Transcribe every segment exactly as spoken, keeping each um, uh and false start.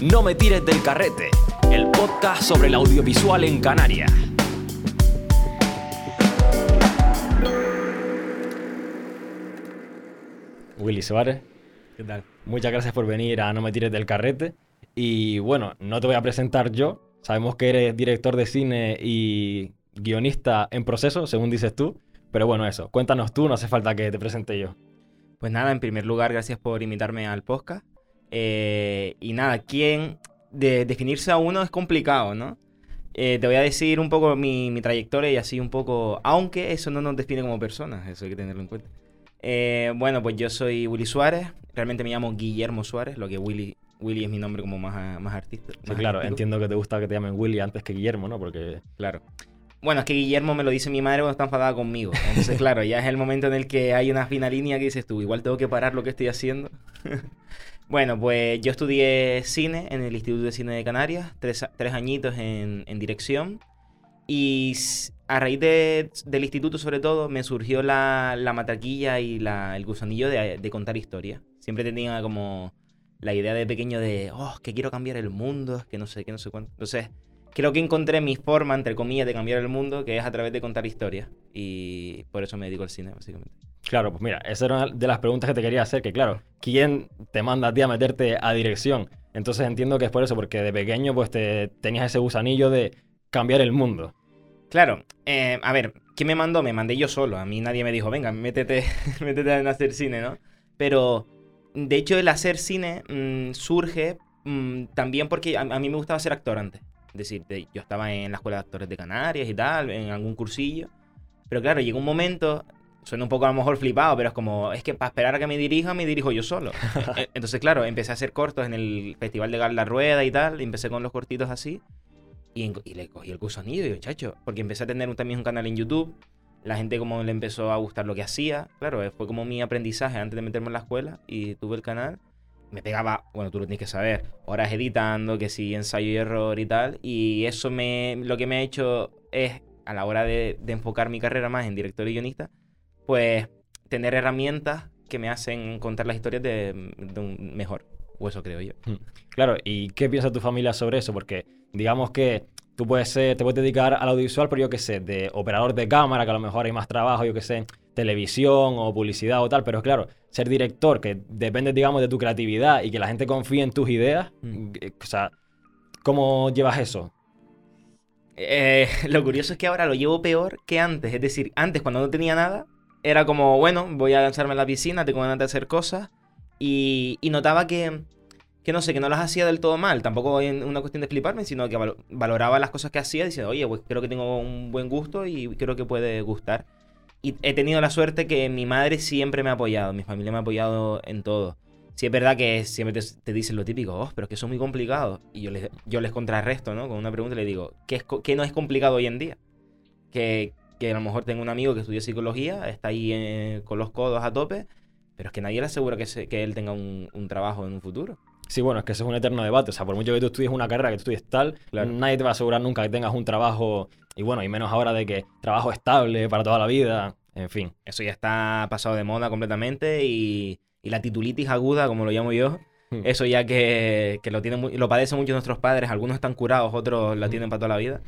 No me tires del carrete, el podcast sobre el audiovisual en Canarias. Willy Suárez, ¿qué tal? Muchas gracias por venir a No me tires del carrete. Y bueno, no te voy a presentar yo. Sabemos que eres director de cine y guionista en proceso, según dices tú. Pero bueno, eso, cuéntanos tú, no hace falta que te presente yo. Pues nada, en primer lugar, gracias por invitarme al podcast. Eh, y nada, ¿quién? De definirse a uno es complicado, ¿no? Eh, te voy a decir un poco mi, mi trayectoria y así un poco... Aunque eso no nos define como personas, eso hay que tenerlo en cuenta. Eh, bueno, pues yo soy Willy Suárez. Realmente me llamo Guillermo Suárez, lo que Willy... Willy es mi nombre como más, más artista. Más sí, claro, artístico. Entiendo que te gusta que te llamen Willy antes que Guillermo, ¿no? Porque... Claro. Bueno, es que Guillermo me lo dice mi madre cuando está enfadada conmigo. Entonces, claro, ya es el momento en el que hay una fina línea que dices tú, igual tengo que parar lo que estoy haciendo. Bueno, pues yo estudié cine en el Instituto de Cine de Canarias, tres, tres añitos en, en dirección. Y a raíz de, del instituto, sobre todo, me surgió la, la matraquilla y la, el gusanillo de, de contar historias. Siempre tenía como... la idea de pequeño de, oh, que quiero cambiar el mundo, que no sé qué, no sé cuánto. Entonces, creo que encontré mi forma, entre comillas, de cambiar el mundo, que es a través de contar historias. Y por eso me dedico al cine, básicamente. Claro, pues mira, esa era una de las preguntas que te quería hacer, que claro, ¿quién te manda a ti a meterte a dirección? Entonces entiendo que es por eso, porque de pequeño pues te tenías ese gusanillo de cambiar el mundo. Claro, eh, a ver, ¿quién me mandó? Me mandé yo solo. A mí nadie me dijo, venga, métete, métete a hacer cine, ¿no? Pero... de hecho, el hacer cine mmm, surge mmm, también porque a, a mí me gustaba ser actor antes. Es decir, de, yo estaba en la Escuela de Actores de Canarias y tal, en algún cursillo. Pero claro, llegó un momento, suena un poco a lo mejor flipado, pero es como, es que para esperar a que me dirija, me dirijo yo solo. Entonces, claro, empecé a hacer cortos en el Festival de Galarrueda y tal, y empecé con los cortitos así. Y, en, y le cogí el gusanillo y digo, chacho, porque empecé a tener un, también un canal en YouTube. La gente como le empezó a gustar lo que hacía. Claro, fue como mi aprendizaje antes de meterme en la escuela. Y tuve el canal. Me pegaba, bueno, tú lo tienes que saber, horas editando, que sí, ensayo y error y tal. Y eso me, lo que me ha hecho es, a la hora de, de enfocar mi carrera más en director y guionista, pues tener herramientas que me hacen contar las historias de, de un mejor. O eso creo yo. Claro, ¿y qué piensa tu familia sobre eso? Porque digamos que tú puedes ser, te puedes dedicar al audiovisual, pero yo qué sé, de operador de cámara, que a lo mejor hay más trabajo, yo qué sé, televisión o publicidad o tal, pero claro, ser director, que depende, digamos, de tu creatividad y que la gente confíe en tus ideas, mm. o sea, ¿cómo llevas eso? Eh, lo curioso es que ahora lo llevo peor que antes, es decir, antes cuando no tenía nada, era como, bueno, voy a lanzarme a la piscina, tengo ganas de hacer cosas, y, y notaba que... que no sé, que no las hacía del todo mal, tampoco es una cuestión de fliparme, sino que valoraba las cosas que hacía diciendo, oye, pues creo que tengo un buen gusto y creo que puede gustar. Y he tenido la suerte que mi madre siempre me ha apoyado, mi familia me ha apoyado en todo. Sí es verdad que siempre te, te dicen lo típico, oh, pero es que eso es muy complicado. Y yo les, yo les contrarresto, ¿no? Con una pregunta le digo, ¿qué, es, ¿qué no es complicado hoy en día? Que, que a lo mejor tengo un amigo que estudia psicología, está ahí eh, con los codos a tope, pero es que nadie le asegura que, se, que él tenga un, un trabajo en un futuro. Sí, bueno, es que eso es un eterno debate. O sea, por mucho que tú estudies una carrera, que tú estudies tal, claro, nadie te va a asegurar nunca que tengas un trabajo, y bueno, y menos ahora de que trabajo estable para toda la vida, en fin. Eso ya está pasado de moda completamente y, y la titulitis aguda, como lo llamo yo, mm. eso ya que, que lo, tienen, lo padecen muchos nuestros padres, algunos están curados, otros la tienen mm. para toda la vida.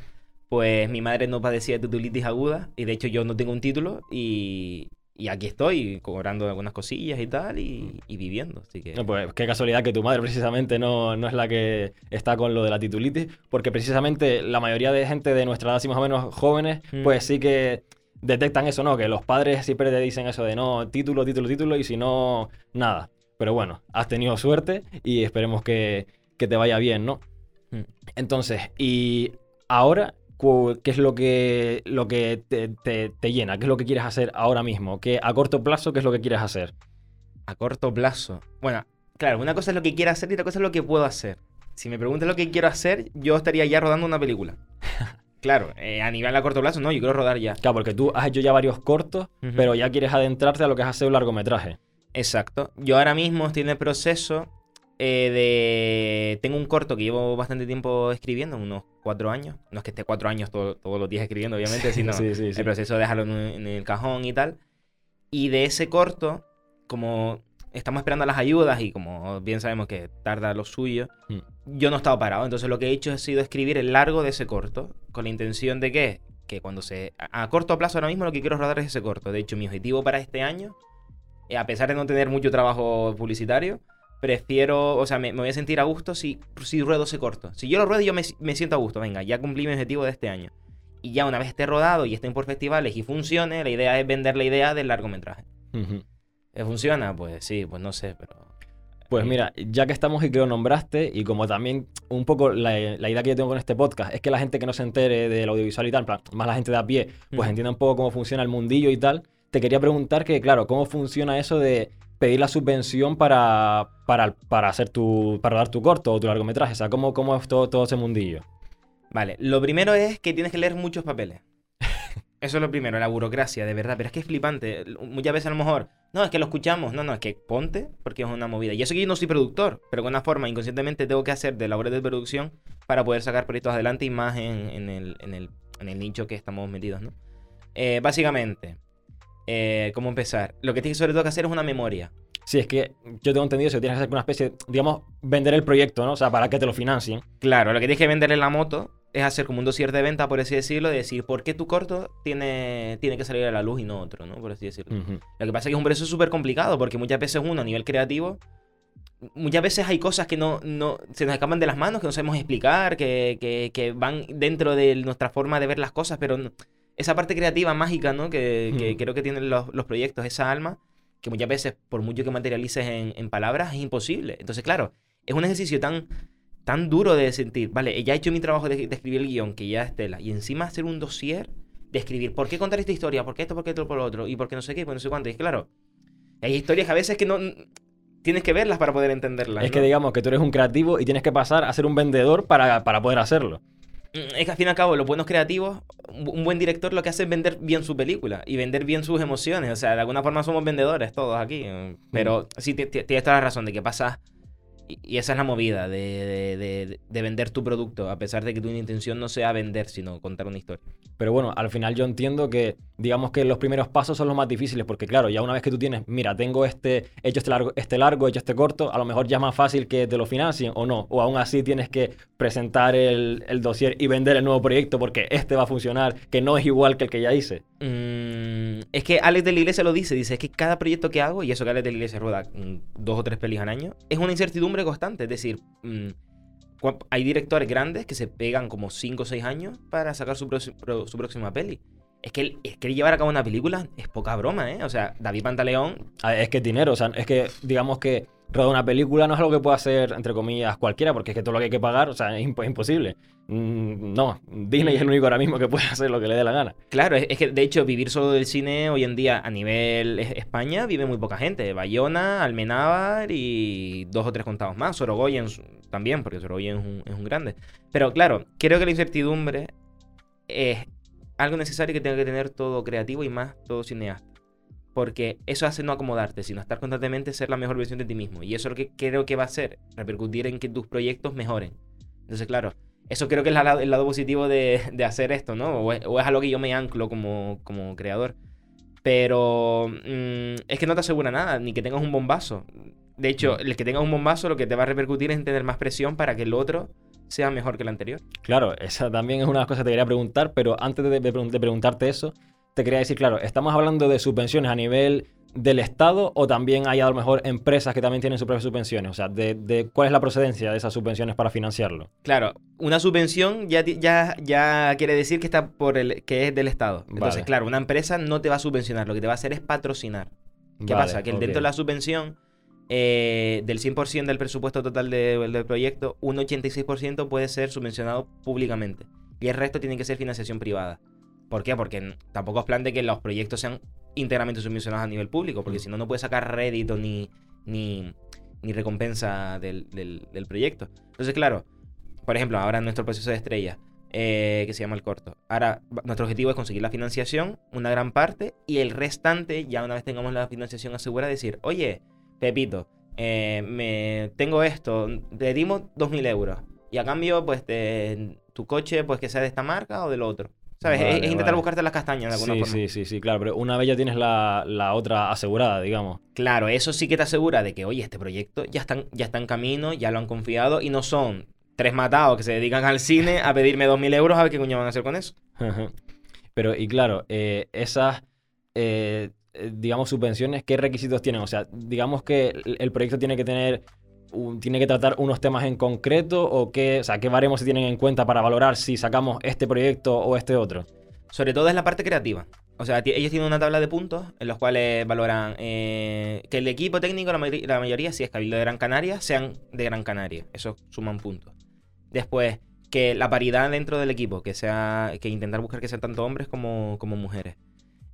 Pues mi madre no padecía de titulitis aguda y de hecho yo no tengo un título y... y aquí estoy, cobrando algunas cosillas y tal, y, y viviendo, así que... No, pues qué casualidad que tu madre precisamente no, no es la que está con lo de la titulitis, porque precisamente la mayoría de gente de nuestra edad, así más o menos jóvenes, mm. pues sí que detectan eso, ¿no? Que los padres siempre te dicen eso de no, título, título, título, y si no, nada. Pero bueno, has tenido suerte y esperemos que, que te vaya bien, ¿no? Mm. Entonces, y ahora... ¿qué es lo que, lo que te, te, te llena? ¿Qué es lo que quieres hacer ahora mismo? ¿Qué, a corto plazo, ¿qué es lo que quieres hacer? A corto plazo. Bueno, claro, una cosa es lo que quiero hacer y otra cosa es lo que puedo hacer. Si me preguntas lo que quiero hacer, yo estaría ya rodando una película. Claro, eh, a nivel a corto plazo, no, yo quiero rodar ya. Claro, porque tú has hecho ya varios cortos, uh-huh. pero ya quieres adentrarte a lo que es hacer un largometraje. Exacto. Yo ahora mismo estoy en el proceso eh, de... Tengo un corto que llevo bastante tiempo escribiendo, unos cuatro años. No es que esté cuatro años todo, todos los días escribiendo, obviamente, sí, sino sí, sí, el sí. proceso de dejarlo en, en el cajón y tal. Y de ese corto, como estamos esperando las ayudas y como bien sabemos que tarda lo suyo, mm. yo no he estado parado. Entonces lo que he hecho ha sido escribir el largo de ese corto con la intención de que, que cuando se... A corto plazo ahora mismo lo que quiero rodar es ese corto. De hecho, mi objetivo para este año, a pesar de no tener mucho trabajo publicitario, prefiero, o sea, me, me voy a sentir a gusto si, si ruedo ese corto. Si yo lo ruedo, yo me, me siento a gusto. Venga, ya cumplí mi objetivo de este año. Y ya una vez esté rodado y estén por festivales y funcione, la idea es vender la idea del largometraje. Uh-huh. ¿Funciona? Pues sí, pues no sé, pero... Pues mira, ya que estamos y que lo nombraste, y como también un poco la, la idea que yo tengo con este podcast es que la gente que no se entere del audiovisual y tal, en plan, más la gente de a pie, pues uh-huh. entienda un poco cómo funciona el mundillo y tal, te quería preguntar que, claro, cómo funciona eso de... pedir la subvención para, para, para hacer tu para dar tu corto o tu largometraje. O sea, ¿cómo, cómo es todo, todo ese mundillo? Vale, lo primero es que tienes que leer muchos papeles. Eso es lo primero, la burocracia, de verdad. Pero es que es flipante. Muchas veces a lo mejor, no, es que lo escuchamos. No, no, es que ponte, porque es una movida. Y eso que yo no soy productor, pero con una forma inconscientemente tengo que hacer de labores de producción para poder sacar proyectos adelante y más en, en, el, en, el, en el nicho que estamos metidos, ¿no? Eh, básicamente... Eh, ¿Cómo empezar? Lo que tienes sobre todo que hacer es una memoria. Sí, es que yo tengo entendido que tienes que hacer una especie, digamos, vender el proyecto, ¿no? O sea, para que te lo financien. Claro, lo que tienes que venderle la moto es hacer como un dossier de venta, por así decirlo, de decir por qué tu corto tiene, tiene que salir a la luz y no otro, ¿no? Por así decirlo. Uh-huh. Lo que pasa es que es un proceso súper complicado porque muchas veces uno a nivel creativo, muchas veces hay cosas que no, no se nos escapan de las manos, que no sabemos explicar, que, que, que van dentro de nuestra forma de ver las cosas, pero... No, esa parte creativa, mágica, ¿no? Que, que mm. creo que tienen los, los proyectos, esa alma, que muchas veces, por mucho que materialices en, en palabras, es imposible. Entonces, claro, es un ejercicio tan, tan duro de sentir, vale, ya he hecho mi trabajo de, de escribir el guión, que ya es tela, y encima hacer un dossier de escribir por qué contar esta historia, por qué esto, por qué esto, por lo otro, y por qué no sé qué, por no sé cuánto. Y claro, hay historias que a veces que no... Tienes que verlas para poder entenderlas, Es ¿no? que digamos que tú eres un creativo y tienes que pasar a ser un vendedor para, para poder hacerlo. Es que al fin y al cabo, los buenos creativos, un buen director lo que hace es vender bien su película y vender bien sus emociones. O sea, de alguna forma somos vendedores todos aquí. Pero mm. sí, tienes toda la razón de que pasas, y, y esa es la movida de, de, de, de vender tu producto, a pesar de que tu intención no sea vender, sino contar una historia. Pero bueno, al final yo entiendo que, digamos que los primeros pasos son los más difíciles, porque claro, ya una vez que tú tienes, mira, tengo este, hecho este largo, este largo, hecho este corto, a lo mejor ya es más fácil que te lo financien o no, o aún así tienes que presentar el, el dossier y vender el nuevo proyecto porque este va a funcionar, que no es igual que el que ya hice. Mm, es que Alex de la Iglesia lo dice, dice, es que cada proyecto que hago, y eso que Alex de la Iglesia rueda dos o tres pelis al año, es una incertidumbre constante, es decir... Mm, hay directores grandes que se pegan como cinco o seis años para sacar su, pro, su próxima peli. Es que, es que llevar a cabo una película es poca broma, ¿eh? O sea, David Pantaleón... Es que es dinero, o sea, es que digamos que rodar una película no es algo que pueda hacer, entre comillas, cualquiera, porque es que todo lo que hay que pagar, o sea, es imposible. No, Disney es el único ahora mismo que puede hacer lo que le dé la gana. Claro, es, es que de hecho vivir solo del cine hoy en día a nivel España vive muy poca gente. Bayona, Almenábar y dos o tres contados más. Sorogoyen también, porque Sorogoyen es un, es un grande. Pero claro, creo que la incertidumbre es algo necesario que tenga que tener todo creativo y más todo cineasta. Porque eso hace no acomodarte, sino estar constantemente ser la mejor versión de ti mismo. Y eso es lo que creo que va a hacer, repercutir en que tus proyectos mejoren. Entonces, claro, eso creo que es la, el lado positivo de, de hacer esto, ¿no? O es, o es a lo que yo me anclo como, como creador. Pero mmm, es que no te asegura nada, ni que tengas un bombazo. De hecho, el que tengas un bombazo lo que te va a repercutir es tener más presión para que el otro sea mejor que el anterior. Claro, esa también es una de las cosas que te quería preguntar, pero antes de, de, de preguntarte eso... Te quería decir, claro, ¿estamos hablando de subvenciones a nivel del Estado o también hay a lo mejor empresas que también tienen sus propias subvenciones? O sea, de, de, ¿cuál es la procedencia de esas subvenciones para financiarlo? Claro, una subvención ya, ya, ya quiere decir que, está por el, que es del Estado. Entonces, vale. Claro, una empresa no te va a subvencionar, lo que te va a hacer es patrocinar. ¿Qué vale, pasa? Que okay. Dentro de la subvención, eh, del cien por ciento del presupuesto total de, del proyecto, un ochenta y seis por ciento puede ser subvencionado públicamente y el resto tiene que ser financiación privada. ¿Por qué? Porque tampoco es plan de que los proyectos sean íntegramente subvencionados a nivel público, porque mm. si no, no puedes sacar rédito ni, ni, ni recompensa del, del, del proyecto. Entonces, claro, por ejemplo, ahora en nuestro proceso de estrellas, eh, que se llama el corto, ahora nuestro objetivo es conseguir la financiación, una gran parte, y el restante, ya una vez tengamos la financiación asegurada, decir, oye, Pepito, eh, me tengo esto, te dimos dos mil euros, y a cambio, pues, te, tu coche, pues, que sea de esta marca o del otro. ¿Sabes? Vale, es, es intentar vale. buscarte las castañas de alguna sí, forma. Sí, sí, sí, claro. Pero una vez ya tienes la, la otra asegurada, digamos. Claro, eso sí que te asegura de que, oye, este proyecto ya está, ya está en camino, ya lo han confiado y no son tres matados que se dedican al cine a pedirme dos mil euros a ver qué coño van a hacer con eso. Pero, y claro, eh, esas... Eh, digamos, subvenciones, ¿qué requisitos tienen? O sea, digamos que el proyecto tiene que tener, tiene que tratar unos temas en concreto, o qué, o sea, ¿qué baremos se tienen en cuenta para valorar si sacamos este proyecto o este otro? Sobre todo es la parte creativa. O sea, ellos tienen una tabla de puntos en los cuales valoran eh, que el equipo técnico, la, ma la mayoría, si es Cabildo de Gran Canaria, sean de Gran Canaria. Eso suman puntos. Después, que la paridad dentro del equipo, que sea, que intentar buscar que sean tanto hombres como, como mujeres.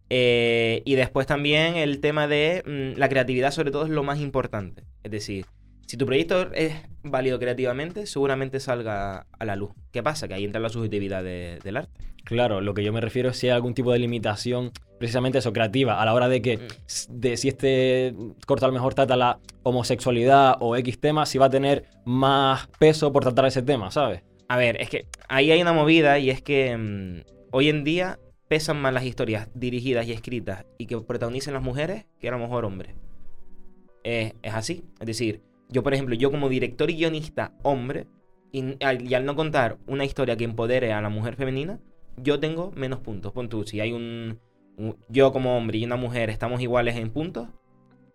Eh, y después también el tema de mmm, la creatividad, sobre todo, es lo más importante. Es decir, si tu proyecto es válido creativamente, seguramente salga a la luz. ¿Qué pasa? Que ahí entra la subjetividad de, del arte. Claro, lo que yo me refiero es si hay algún tipo de limitación, precisamente eso, creativa, a la hora de que de, si este corto a lo mejor trata la homosexualidad o X tema, si va a tener más peso por tratar ese tema, ¿sabes? A ver, es que ahí hay una movida, y es que mmm, hoy en día pesan más las historias dirigidas y escritas y que protagonicen las mujeres que a lo mejor hombres. Eh, es así. Es decir, yo, por ejemplo, yo como director y guionista hombre, y al, y al no contar una historia que empodere a la mujer femenina, yo tengo menos puntos. Pon tú, si hay un, un... yo como hombre y una mujer estamos iguales en puntos,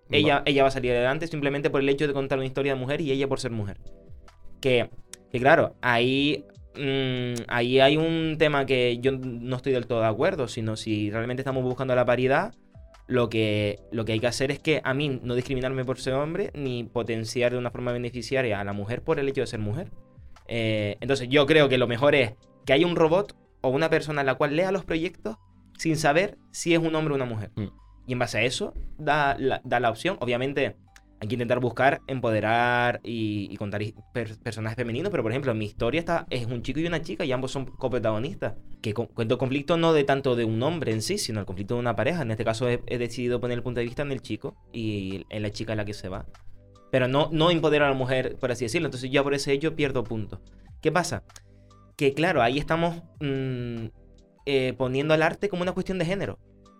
ella, bueno. ella va a salir adelante simplemente por el hecho de contar una historia de mujer y ella por ser mujer. Que, que claro, ahí... Mm, ahí hay un tema que yo no estoy del todo de acuerdo, sino si realmente estamos buscando la paridad, lo que, lo que hay que hacer es que a mí no discriminarme por ser hombre, ni potenciar de una forma beneficiaria a la mujer por el hecho de ser mujer. Eh, entonces yo creo que lo mejor es que haya un robot o una persona a la cual lea los proyectos sin saber si es un hombre o una mujer. Mm. Y en base a eso da la, da la opción, obviamente... Hay que intentar buscar, empoderar y, y contar per personajes femeninos. Pero, por ejemplo, mi historia está, es un chico y una chica y ambos son coprotagonistas. Que con, cuento conflicto no de tanto de un hombre en sí, sino el conflicto de una pareja. En este caso he, he decidido poner el punto de vista en el chico y en la chica a la que se va. Pero no, no empoderar a la mujer, por así decirlo. Entonces yo por ese hecho pierdo puntos. ¿Qué pasa? Que, claro, ahí estamos mmm, eh, poniendo al arte como una cuestión de género.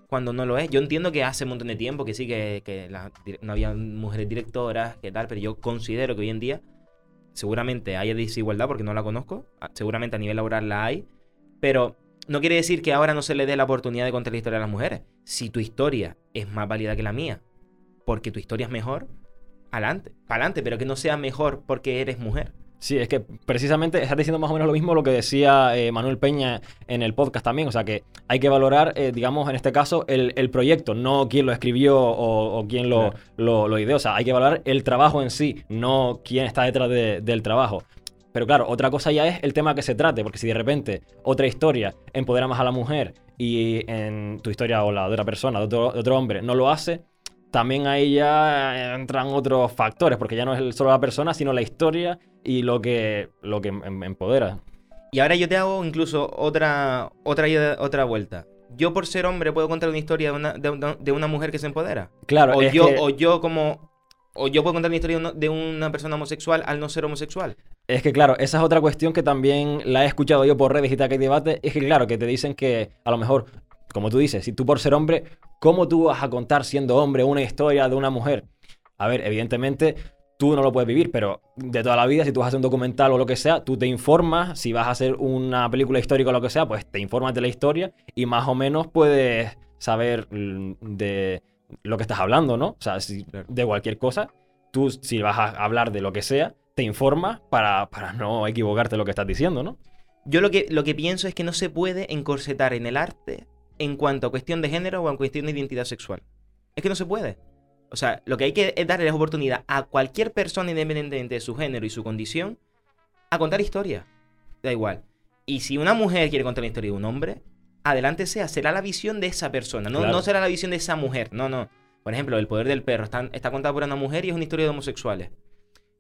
Cuando no lo es. Yo entiendo que hace un montón de tiempo que sí, que, que la, no había mujeres directoras, que tal, pero yo considero que hoy en día seguramente haya desigualdad porque no la conozco, seguramente a nivel laboral la hay, pero no quiere decir que ahora no se le dé la oportunidad de contar la historia a las mujeres. Si tu historia es más válida que la mía, porque tu historia es mejor, adelante, para adelante, pero que no sea mejor porque eres mujer. Sí, es que precisamente estás diciendo más o menos lo mismo lo que decía eh, Manuel Peña en el podcast también. O sea, que hay que valorar, eh, digamos, en este caso, el, el proyecto, no quién lo escribió o, o quién lo, claro. lo, lo ideó. O sea, hay que valorar el trabajo en sí, no quién está detrás de, del trabajo. Pero claro, otra cosa ya es el tema que se trate, porque si de repente otra historia empodera más a la mujer y en tu historia o la de otra persona, de otro, de otro hombre, no lo hace... También ahí ya entran otros factores, porque ya no es solo la persona, sino la historia y lo que, lo que empodera. Y ahora yo te hago incluso otra, otra, otra vuelta. ¿Yo por ser hombre puedo contar una historia de una, de, de una mujer que se empodera? Claro. O, es yo, que... o yo como... ¿O yo puedo contar una historia de una persona homosexual al no ser homosexual? Es que claro, esa es otra cuestión que también la he escuchado yo por redes y tal que hay debate. Es que claro, que te dicen que a lo mejor... Como tú dices, si tú por ser hombre, ¿cómo tú vas a contar siendo hombre una historia de una mujer? A ver, evidentemente tú no lo puedes vivir, pero de toda la vida, si tú vas a hacer un documental o lo que sea, tú te informas, si vas a hacer una película histórica o lo que sea, pues te informas de la historia y más o menos puedes saber de lo que estás hablando, ¿no? O sea, si, de cualquier cosa, tú si vas a hablar de lo que sea, te informas para, para no equivocarte de lo que estás diciendo, ¿no? Yo lo que, lo que pienso es que no se puede encorsetar en el arte... en cuanto a cuestión de género o en cuestión de identidad sexual. Es que no se puede. O sea, lo que hay que es darle la oportunidad a cualquier persona independientemente de su género y su condición a contar historia. Da igual. Y si una mujer quiere contar la historia de un hombre, adelante sea, será la visión de esa persona. No, claro. No será la visión de esa mujer. No, no. Por ejemplo, El Poder del Perro está, está contada por una mujer y es una historia de homosexuales.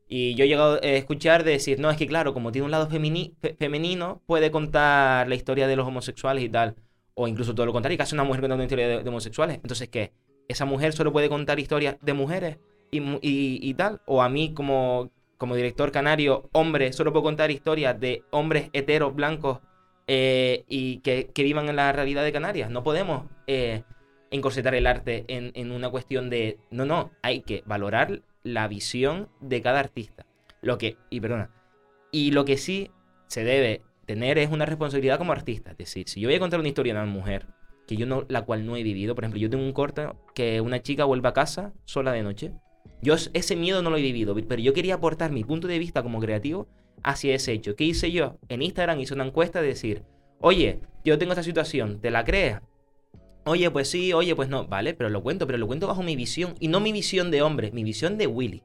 Y yo he llegado a escuchar de decir, no, es que claro, como tiene un lado femini fe femenino, puede contar la historia de los homosexuales y tal. O incluso todo lo contrario, que hace una mujer contando historias de, de homosexuales. Entonces, ¿qué? ¿Esa mujer solo puede contar historias de mujeres y, y, y tal? ¿O a mí, como, como director canario, hombre, solo puedo contar historias de hombres heteros, blancos, eh, y que, que vivan en la realidad de Canarias. No podemos eh, encorsetar el arte en, en una cuestión de... No, no, hay que valorar la visión de cada artista. Lo que... Y perdona. Y lo que sí se debe tener es una responsabilidad como artista. Es decir, si yo voy a contar una historia de una mujer que yo no, la cual no he vivido, por ejemplo, yo tengo un corte que una chica vuelva a casa sola de noche. Yo ese miedo no lo he vivido, pero yo quería aportar mi punto de vista como creativo hacia ese hecho. ¿Qué hice yo? En Instagram hice una encuesta de decir, oye, yo tengo esta situación, ¿te la crees? Oye, pues sí, oye, pues no. Vale, pero lo cuento, pero lo cuento bajo mi visión. Y no mi visión de hombre, mi visión de Willy.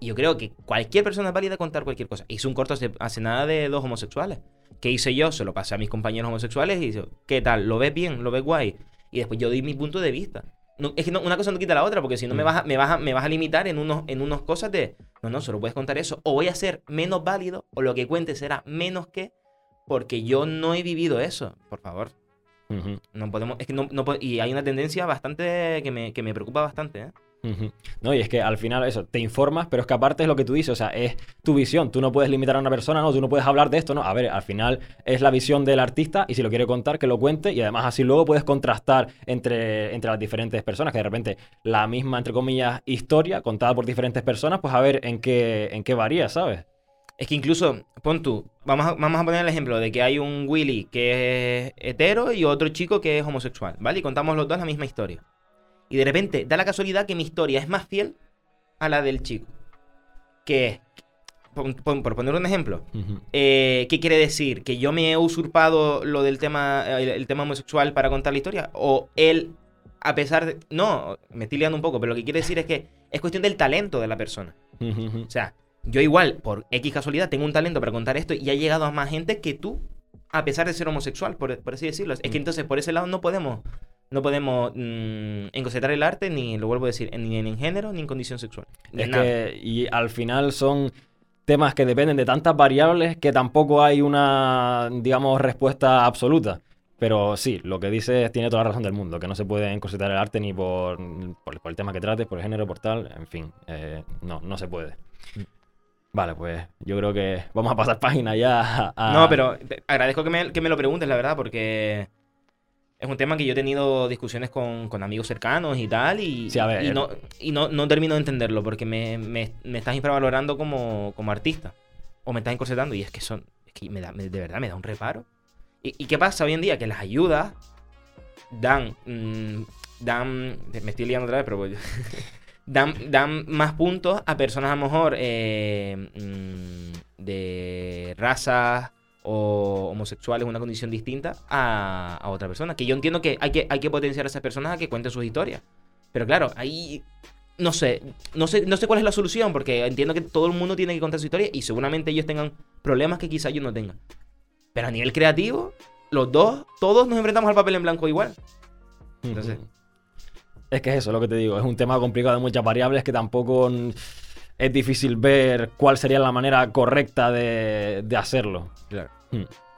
Y yo creo que cualquier persona es válida a contar cualquier cosa. Hice un corto hace, hace nada de dos homosexuales. ¿Qué hice yo? Se lo pasé a mis compañeros homosexuales y digo, ¿qué tal? ¿Lo ves bien? ¿Lo ves guay? Y después yo di mi punto de vista. No, es que no, una cosa no quita la otra, porque si no me vas a, me vas a, me vas a limitar en unos, en unos cosas de... No, no, solo puedes contar eso. O voy a ser menos válido, o lo que cuente será menos que, porque yo no he vivido eso. Por favor. Uh-huh. No podemos... Es que no, no, y hay una tendencia bastante que me, que me preocupa bastante, ¿eh? Uh-huh. No, y es que al final eso, te informas, pero es que aparte es lo que tú dices, o sea, es tu visión, tú no puedes limitar a una persona, no, tú no puedes hablar de esto, no, a ver, al final es la visión del artista y si lo quiere contar, que lo cuente y además así luego puedes contrastar entre, entre las diferentes personas, que de repente la misma, entre comillas, historia contada por diferentes personas, pues a ver en qué, en qué varía, ¿sabes? Es que incluso, pon tú, vamos a, vamos a poner el ejemplo de que hay un Willy que es hetero y otro chico que es homosexual, ¿vale? Y contamos los dos la misma historia. Y de repente da la casualidad que mi historia es más fiel a la del chico. Que es, por, por, por poner un ejemplo, uh-huh. eh, ¿qué quiere decir? ¿Que yo me he usurpado lo del tema, el, el tema homosexual para contar la historia? ¿O él, a pesar de...? No, me estoy liando un poco, pero lo que quiere decir es que es cuestión del talento de la persona. Uh-huh. O sea, yo igual, por X casualidad, tengo un talento para contar esto y ha llegado a más gente que tú, a pesar de ser homosexual, por, por así decirlo. Uh-huh. Es que entonces, por ese lado, no podemos... No podemos mmm, encosetar el arte, ni lo vuelvo a decir, ni en, en género, ni en condición sexual. Es nada. Que, y al final son temas que dependen de tantas variables que tampoco hay una, digamos, respuesta absoluta. Pero sí, lo que dices tiene toda la razón del mundo, que no se puede encosetar el arte ni por, por, por el tema que trates, por el género, por tal, en fin, eh, no, no se puede. Vale, pues yo creo que vamos a pasar página ya a... No, pero agradezco que me, que me lo preguntes, la verdad, porque... Es un tema que yo he tenido discusiones con, con amigos cercanos y tal, y, sí, a ver, y, no, y no, no termino de entenderlo, porque me, me, me estás infravalorando como, como artista, o me estás encorsetando, y es que son es que me da, me, de verdad me da un reparo. ¿Y, y qué pasa hoy en día? Que las ayudas dan... Mmm, dan me estoy liando otra vez, pero voy... dan, dan más puntos a personas a lo mejor eh, mmm, de razas... o homosexuales, una condición distinta a, a otra persona, que yo entiendo que hay, que hay que potenciar a esas personas a que cuenten sus historias, pero claro, ahí no sé, no sé, no sé cuál es la solución, porque entiendo que todo el mundo tiene que contar su historia y seguramente ellos tengan problemas que quizás yo no tenga, pero a nivel creativo, los dos, todos nos enfrentamos al papel en blanco igual, entonces es que es eso lo que te digo, es un tema complicado de muchas variables que tampoco es difícil ver cuál sería la manera correcta de, de hacerlo. Claro.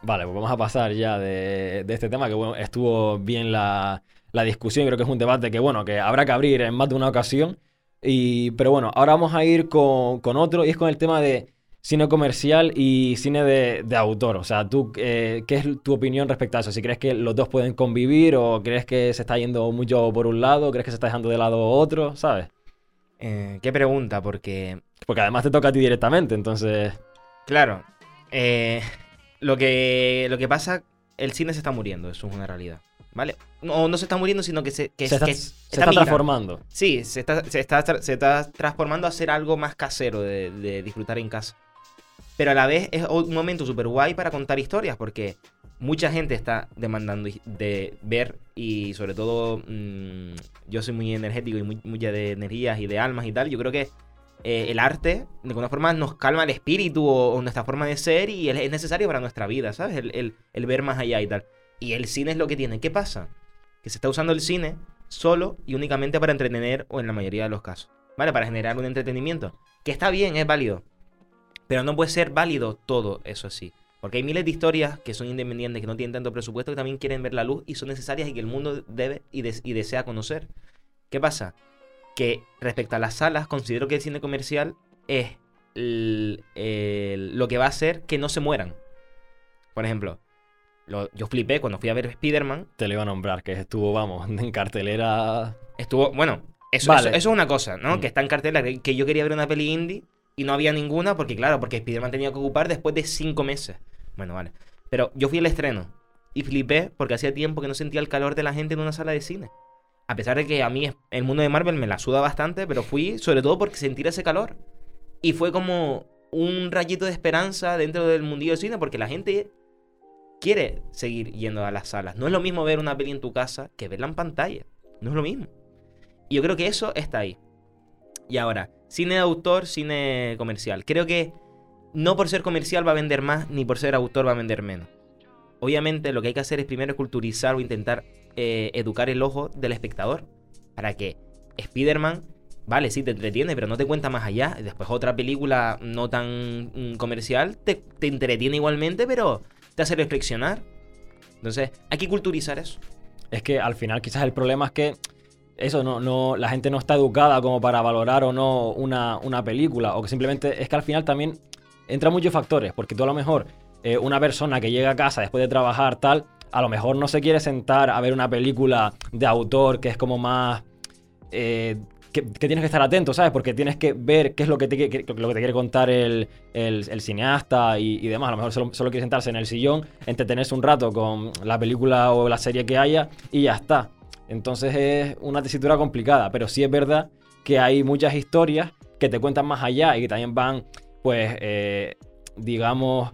Vale, pues vamos a pasar ya de, de este tema, que bueno, estuvo bien la, la discusión, creo que es un debate que bueno, que habrá que abrir en más de una ocasión, y, pero bueno, ahora vamos a ir con, con otro, y es con el tema de cine comercial y cine de, de autor, o sea, tú, eh, ¿qué es tu opinión respecto a eso? ¿Si crees que los dos pueden convivir, o crees que se está yendo mucho por un lado, crees que se está dejando de lado otro, ¿sabes? Eh, qué pregunta, porque... Porque además te toca a ti directamente, entonces... Claro. Eh, lo, que, lo que pasa, el cine se está muriendo, eso es una realidad, ¿vale? No, no se está muriendo, sino que se... Que, se está, que se está, está transformando. Sí, se está, se, está, se está transformando a ser algo más casero, de, de disfrutar en casa. Pero a la vez es un momento súper guay para contar historias, porque mucha gente está demandando de ver y sobre todo mmm, yo soy muy energético y muy, mucha de energías y de almas y tal. Yo creo que eh, el arte de alguna forma nos calma el espíritu o, o nuestra forma de ser y es, es necesario para nuestra vida, ¿sabes? El, el, el ver más allá y tal. Y el cine es lo que tiene. ¿Qué pasa? Que se está usando el cine solo y únicamente para entretener o en la mayoría de los casos, ¿vale? Para generar un entretenimiento. Que está bien, es válido. Pero no puede ser válido todo eso así. Porque hay miles de historias que son independientes, que no tienen tanto presupuesto, que también quieren ver la luz y son necesarias y que el mundo debe y, des- y desea conocer. ¿Qué pasa? Que respecto a las salas, considero que el cine comercial es el, el, lo que va a hacer que no se mueran. Por ejemplo, Lo, yo flipé cuando fui a ver Spider-Man. Te lo iba a nombrar, que estuvo, vamos, en cartelera... Estuvo, bueno, eso, vale. eso, eso es una cosa, ¿no? Mm. Que está en cartelera, que, que yo quería ver una peli indie y no había ninguna, porque claro, porque Spider-Man tenía que ocupar después de cinco meses. Bueno, vale. Pero yo fui al estreno y flipé porque hacía tiempo que no sentía el calor de la gente en una sala de cine. A pesar de que a mí el mundo de Marvel me la suda bastante, pero fui sobre todo porque sentí ese calor. Y fue como un rayito de esperanza dentro del mundillo de cine, porque la gente... quiere seguir yendo a las salas. No es lo mismo ver una peli en tu casa que verla en pantalla. No es lo mismo. Y yo creo que eso está ahí. Y ahora, cine de autor, cine comercial. Creo que no por ser comercial va a vender más, ni por ser autor va a vender menos. Obviamente lo que hay que hacer es primero culturizar o intentar eh, educar el ojo del espectador. Para que Spider-Man, vale, sí te entretiene, pero no te cuenta más allá. Después otra película no tan mm, comercial te, te entretiene igualmente, pero... te hace reflexionar. Entonces, hay que culturizar eso. Es que al final quizás el problema es que eso no, no, la gente no está educada como para valorar o no una, una película, o que simplemente es que al final también entran muchos factores, porque tú a lo mejor eh, una persona que llega a casa después de trabajar tal, a lo mejor no se quiere sentar a ver una película de autor que es como más... Eh, Que, que tienes que estar atento, ¿sabes? Porque tienes que ver qué es lo que te, que, lo que te quiere contar el, el, el cineasta y, y demás. A lo mejor solo, solo quiere sentarse en el sillón, entretenerse un rato con la película o la serie que haya y ya está. Entonces es una tesitura complicada, pero sí es verdad que hay muchas historias que te cuentan más allá y que también van, pues, eh, digamos,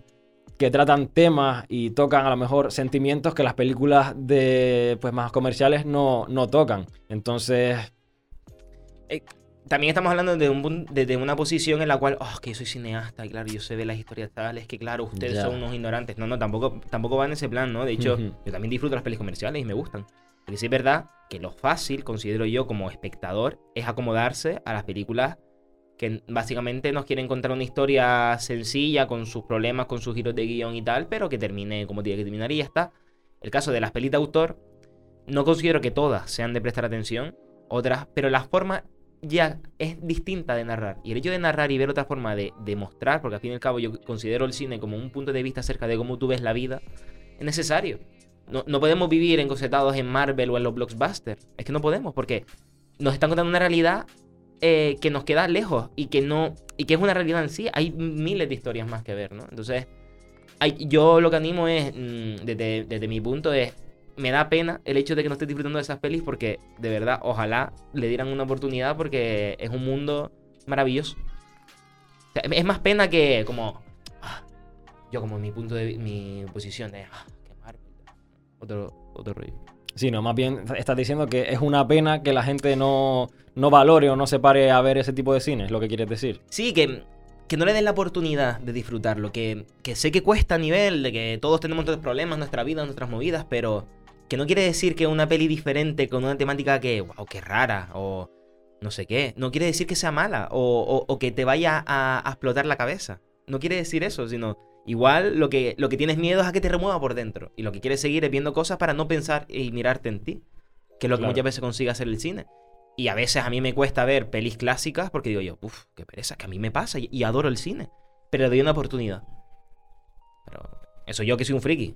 que tratan temas y tocan a lo mejor sentimientos que las películas de, pues, más comerciales no, no tocan. Entonces... Eh, también estamos hablando de, un, de, de una posición en la cual, oh, que yo soy cineasta, y claro, yo sé ver las historias tales, que claro, ustedes yeah. son unos ignorantes. No, no, tampoco, tampoco va en ese plan, ¿no? De hecho, uh-huh. yo también disfruto las pelis comerciales y me gustan. Pero sí es verdad que lo fácil, considero yo como espectador, es acomodarse a las películas que básicamente nos quieren contar una historia sencilla, con sus problemas, con sus giros de guión y tal, pero que termine como tiene que terminar y ya está. El caso de las pelis de autor, no considero que todas sean de prestar atención, otras, pero la forma... ya es distinta de narrar. Y el hecho de narrar y ver otra forma de, de mostrar, porque al fin y al cabo yo considero el cine como un punto de vista acerca de cómo tú ves la vida, es necesario. No, no podemos vivir encocetados en Marvel o en los blockbusters. Es que no podemos, porque nos están contando una realidad eh, que nos queda lejos y que no y que es una realidad en sí. Hay miles de historias más que ver, ¿no? Entonces, hay, yo lo que animo es, desde, desde mi punto, es... me da pena el hecho de que no esté disfrutando de esas pelis, porque de verdad, ojalá le dieran una oportunidad, porque es un mundo maravilloso. O sea, es más pena que como... ah, yo como mi punto de... mi posición de... ah, qué Marvel. Otro, otro rollo. Sí, no, más bien estás diciendo que es una pena que la gente no, no valore o no se pare a ver ese tipo de cine, es lo que quieres decir. Sí, que... que no le den la oportunidad de disfrutarlo. Que, que sé que cuesta a nivel de que todos tenemos nuestros problemas, nuestra vida, nuestras movidas, pero... que no quiere decir que una peli diferente con una temática que, wow, que rara, o no sé qué, no quiere decir que sea mala, o, o, o que te vaya a, a explotar la cabeza. No quiere decir eso, sino igual lo que, lo que tienes miedo es a que te remueva por dentro. Y lo que quieres seguir es viendo cosas para no pensar y mirarte en ti, que es lo que claro. muchas veces consigue hacer el cine. Y a veces a mí me cuesta ver pelis clásicas porque digo yo, uff, qué pereza, que a mí me pasa y, y adoro el cine, pero le doy una oportunidad. Pero eso yo que soy un friki.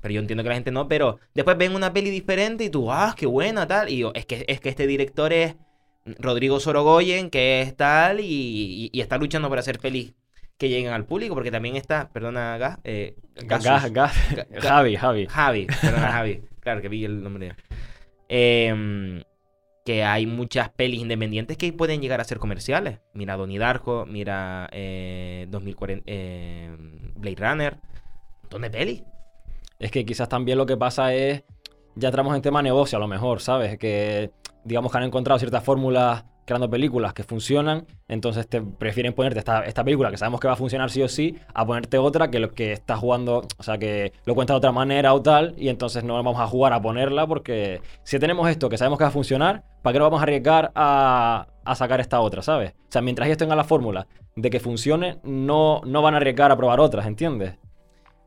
Pero yo entiendo que la gente no, pero después ven una peli diferente y tú, ah, qué buena, tal. Y yo, es que, es que este director es Rodrigo Sorogoyen, que es tal, y, y, y está luchando por hacer pelis que lleguen al público, porque también está, perdona, Gas, eh, Gas, Gas, Javi, Javi. Javi, perdona, Javi. Claro, que vi el nombre. Eh, que hay muchas pelis independientes que pueden llegar a ser comerciales. Mira Donnie Darko, mira eh, dos mil cuarenta, eh, Blade Runner, un montón de pelis. Es que quizás también lo que pasa es, ya entramos en tema negocio a lo mejor, ¿sabes? Que digamos que han encontrado ciertas fórmulas creando películas que funcionan, entonces te prefieren ponerte esta, esta película que sabemos que va a funcionar sí o sí, a ponerte otra que lo que está jugando, o sea, que lo cuenta de otra manera o tal, y entonces no vamos a jugar a ponerla porque si tenemos esto que sabemos que va a funcionar, ¿para qué nos vamos a arriesgar a, a sacar esta otra, ¿sabes? O sea, mientras ellos tengan la fórmula de que funcione, no, no van a arriesgar a probar otras, ¿entiendes?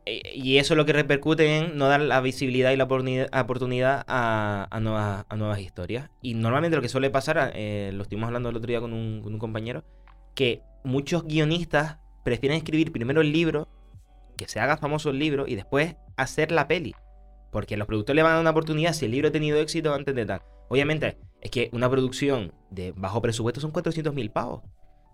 Y eso es lo que repercute en no dar la visibilidad y la oportunidad a, a, nuevas, a nuevas historias. Y normalmente lo que suele pasar, eh, lo estuvimos hablando el otro día con un, con un compañero, que muchos guionistas prefieren escribir primero el libro que se haga famoso el libro y después hacer la peli. Porque los productores le van a dar una oportunidad si el libro ha tenido éxito antes de tal. Obviamente, es que una producción de bajo presupuesto son cuatrocientos mil pavos.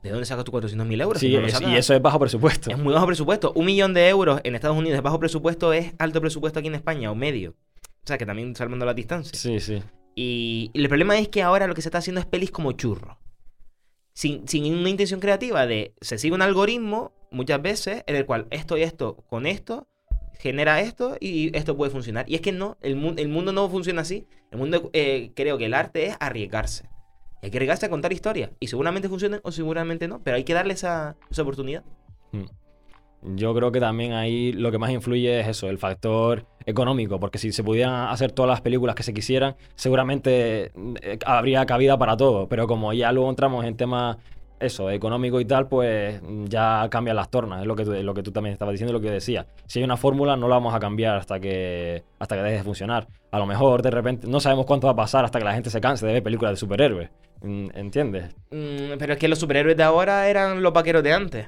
¿De dónde sacas tus cuatrocientos mil euros? Sí, si no es, y eso es bajo presupuesto. Es muy bajo presupuesto. Un millón de euros en Estados Unidos es bajo presupuesto, es alto presupuesto aquí en España, o medio. O sea, que también salvando la distancia. Sí, sí. Y el problema es que ahora lo que se está haciendo es pelis como churro. Sin, sin una intención creativa de... Se sigue un algoritmo, muchas veces, en el cual esto y esto con esto genera esto y esto puede funcionar. Y es que no, el, mu el mundo no funciona así. El mundo, eh, creo que el arte es arriesgarse. Y hay que arriesgarse a contar historias. Y seguramente funcionan o seguramente no, pero hay que darle esa, esa oportunidad. Yo creo que también ahí lo que más influye es eso, el factor económico. Porque si se pudieran hacer todas las películas que se quisieran, seguramente habría cabida para todo. Pero como ya luego entramos en temas... eso, económico y tal, pues ya cambian las tornas, es lo que tú, lo que tú también estabas diciendo y lo que decías. Si hay una fórmula, no la vamos a cambiar hasta que hasta que deje de funcionar. A lo mejor, de repente, no sabemos cuánto va a pasar hasta que la gente se canse de ver películas de superhéroes, ¿entiendes? Mm, pero es que los superhéroes de ahora eran los vaqueros de antes.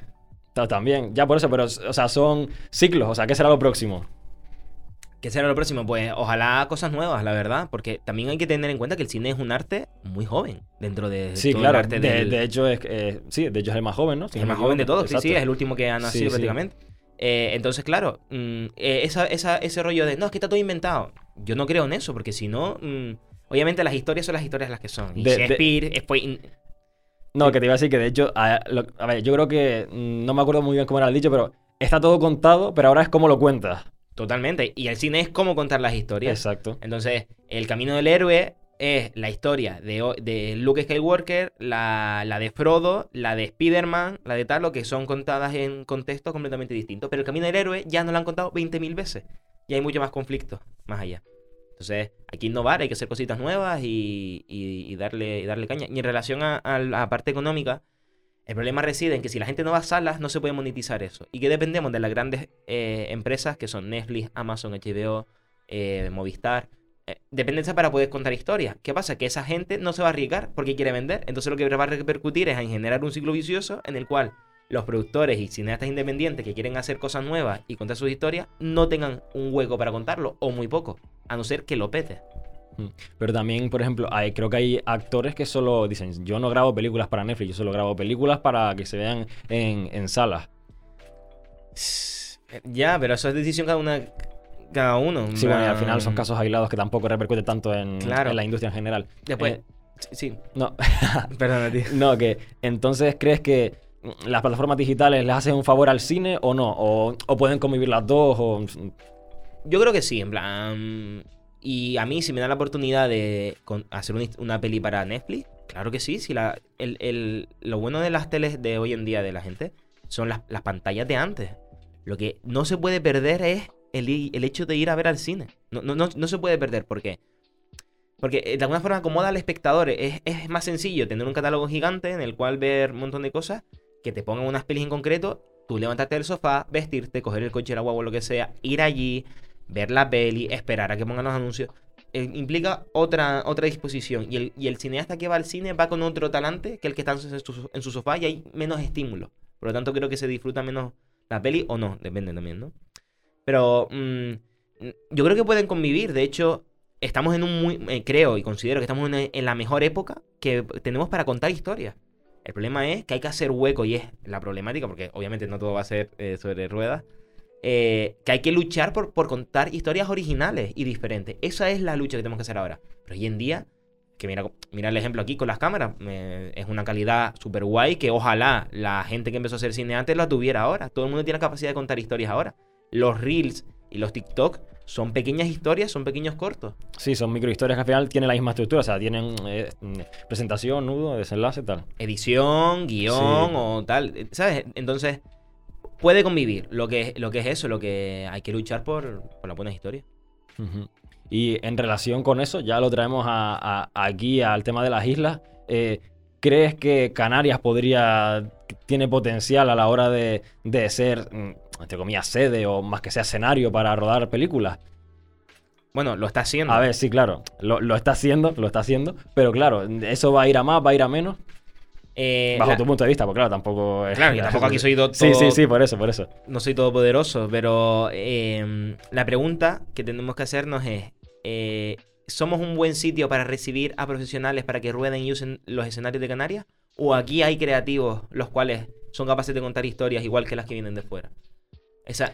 También, ya por eso, pero, o sea, son ciclos, o sea, ¿qué será lo próximo? ¿Qué será lo próximo? Pues ojalá cosas nuevas, la verdad, porque también hay que tener en cuenta que el cine es un arte muy joven dentro de sí, todo claro, el arte de, del... de hecho es eh, sí, de hecho es el más joven, ¿no? Si es el más joven de todos, exacto. sí, sí, es el último que ha nacido sí, prácticamente. Sí. Eh, entonces, claro, mm, eh, esa, esa, ese rollo de no, es que está todo inventado. Yo no creo en eso, porque si no, mm, obviamente las historias son las historias las que son. Y de, Shakespeare, de... Después... No, que te iba a decir que de hecho, a, lo, a ver, yo creo que no me acuerdo muy bien cómo era el dicho, pero está todo contado, pero ahora es cómo lo cuentas. Totalmente. Y el cine es cómo contar las historias. Exacto. Entonces, el camino del héroe es la historia de, de Luke Skywalker, la, la de Frodo, la de Spider-Man, la de Talo, que son contadas en contextos completamente distintos. Pero el camino del héroe ya nos lo han contado veinte mil veces. Y hay mucho más conflicto más allá. Entonces, hay que innovar, hay que hacer cositas nuevas y, y, y, darle, y darle caña. Y en relación a, a la parte económica, el problema reside en que si la gente no va a salas, no se puede monetizar eso. Y que dependemos de las grandes eh, empresas que son Netflix, Amazon, H B O, eh, Movistar. Eh, dependencia para poder contar historias. ¿Qué pasa? Que esa gente no se va a arriesgar porque quiere vender. Entonces lo que va a repercutir es en generar un ciclo vicioso en el cual los productores y cineastas independientes que quieren hacer cosas nuevas y contar sus historias no tengan un hueco para contarlo, o muy poco, a no ser que lo pete. Pero también, por ejemplo, hay, creo que hay actores que solo dicen, yo no grabo películas para Netflix, yo solo grabo películas para que se vean en, en salas. Ya, pero eso es decisión cada una cada uno. Sí, bueno, y al final son casos aislados que tampoco repercuten tanto en, claro. en la industria en general. Después, eh, sí. No. Perdona, tío. No, que entonces crees que las plataformas digitales les hacen un favor al cine o no, o, o pueden convivir las dos. O... Yo creo que sí, en plan... Y a mí, si me da la oportunidad de con, hacer un, una peli para Netflix, claro que sí. Si la, el, el, lo bueno de las teles de hoy en día de la gente son las, las pantallas de antes. Lo que no se puede perder es el, el hecho de ir a ver al cine. No, no, no, no se puede perder. ¿Por qué? Porque de alguna forma acomoda al espectador. Es, es más sencillo tener un catálogo gigante en el cual ver un montón de cosas, que te pongan unas pelis en concreto, tú levantarte del sofá, vestirte, coger el coche, la guagua o lo que sea, ir allí... ver la peli, esperar a que pongan los anuncios, eh, implica otra, otra disposición. Y el, y el cineasta que va al cine va con otro talante que el que está en su, en su sofá, y hay menos estímulos. Por lo tanto, creo que se disfruta menos la peli, o no, depende también, ¿no? Pero mmm, yo creo que pueden convivir. De hecho, estamos en un muy... Eh, creo y considero que estamos en, en la mejor época que tenemos para contar historias. El problema es que hay que hacer hueco, y es la problemática, porque obviamente no todo va a ser eh, sobre ruedas. Eh, que hay que luchar por, por contar historias originales y diferentes. Esa es la lucha que tenemos que hacer ahora. Pero hoy en día, que mira, mira el ejemplo aquí con las cámaras, eh, es una calidad súper guay que ojalá la gente que empezó a hacer cine antes la tuviera ahora. Todo el mundo tiene la capacidad de contar historias ahora. Los Reels y los TikTok son pequeñas historias, son pequeños cortos. Sí, son microhistorias que al final tienen la misma estructura. O sea, tienen eh, presentación, nudo, desenlace, tal. Edición, guión sí. o tal, ¿sabes? Entonces... puede convivir lo que, lo que es eso, lo que hay que luchar por, por las buenas historias. Uh-huh. Y en relación con eso, ya lo traemos a, a, aquí al tema de las islas. Eh, ¿Crees que Canarias podría, tiene potencial a la hora de, de ser, entre comillas, sede o más que sea escenario para rodar películas? Bueno, lo está haciendo. A ver, sí, claro. Lo, lo está haciendo, lo está haciendo. Pero claro, ¿eso va a ir a más, va a ir a menos? Eh, Bajo la... tu punto de vista, pues claro, tampoco... Es... Claro, yo tampoco aquí soy todo... Sí, sí, sí, por eso, por eso. No soy todopoderoso, pero eh, la pregunta que tenemos que hacernos es... Eh, ¿Somos un buen sitio para recibir a profesionales para que rueden y usen los escenarios de Canarias? ¿O aquí hay creativos los cuales son capaces de contar historias igual que las que vienen de fuera? Esa...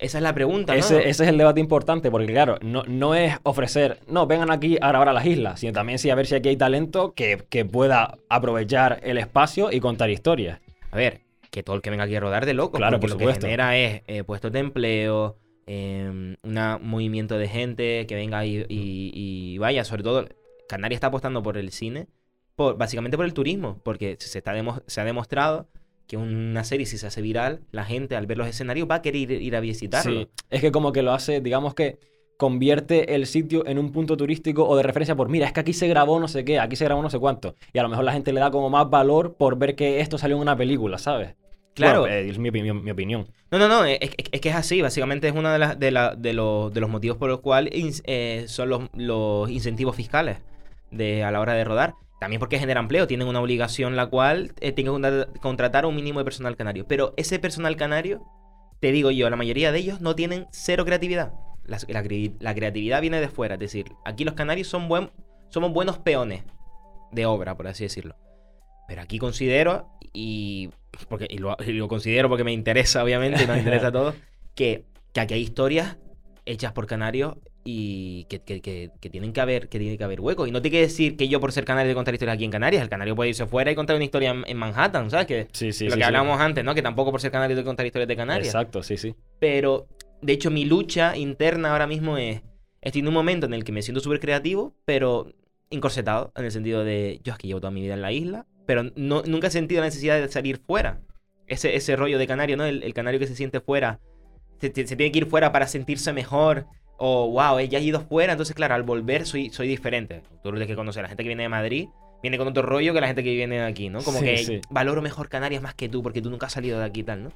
Esa es la pregunta, ¿no? Ese, ese es el debate importante, porque claro, no, no es ofrecer, no, vengan aquí a grabar a las islas, sino también sí a ver si aquí hay talento que, que pueda aprovechar el espacio y contar historias. A ver, que todo el que venga aquí a rodar de loco, claro, porque por lo que genera es eh, puestos de empleo, eh, una, un movimiento de gente que venga y, y, y vaya. Sobre todo, Canarias está apostando por el cine, por, básicamente por el turismo, porque se, está demo- se ha demostrado... que una serie, si se hace viral, la gente al ver los escenarios va a querer ir a visitarlo. Sí, es que como que lo hace, digamos que convierte el sitio en un punto turístico o de referencia por, mira, es que aquí se grabó no sé qué, aquí se grabó no sé cuánto. Y a lo mejor la gente le da como más valor por ver que esto salió en una película, ¿sabes? Claro. Bueno, es mi, mi, mi opinión. No, no, no, es, es que es así. Básicamente es uno de, la, de, la, de, los, de los motivos por los cuales eh, son los, los incentivos fiscales de, a la hora de rodar. También porque genera empleo, tienen una obligación la cual eh, tienen que contratar un mínimo de personal canario. Pero ese personal canario, te digo yo, la mayoría de ellos no tienen cero creatividad. La, la, la creatividad viene de fuera, es decir, aquí los canarios son buen, somos buenos peones de obra, por así decirlo. Pero aquí considero, y, porque, y, lo, y lo considero porque me interesa, obviamente, nos interesa a todos, que, que aquí hay historias hechas por canarios y que, que, que, que tienen que haber que tiene que haber huecos. Y no te quiere decir que yo por ser canario de contar historias aquí en Canarias, el canario puede irse afuera y contar una historia en, en Manhattan, ¿sabes? Que sí, sí, lo sí, que sí, hablábamos sí. antes, ¿no? Que tampoco por ser canario de contar historias de Canarias. Exacto, sí, sí. Pero, de hecho, mi lucha interna ahora mismo es, estoy en un momento en el que me siento súper creativo, pero encorsetado, en el sentido de, yo es que llevo toda mi vida en la isla, pero no, nunca he sentido la necesidad de salir fuera. Ese, ese rollo de canario, ¿no? El, el canario que se siente fuera, se, se tiene que ir fuera para sentirse mejor. O, oh, wow, ya he ido fuera, entonces, claro, al volver soy, soy diferente. Tú lo tienes que conocer. La gente que viene de Madrid viene con otro rollo que la gente que viene de aquí, ¿no? Como sí, que sí. valoro mejor Canarias más que tú porque tú nunca has salido de aquí y tal, ¿no?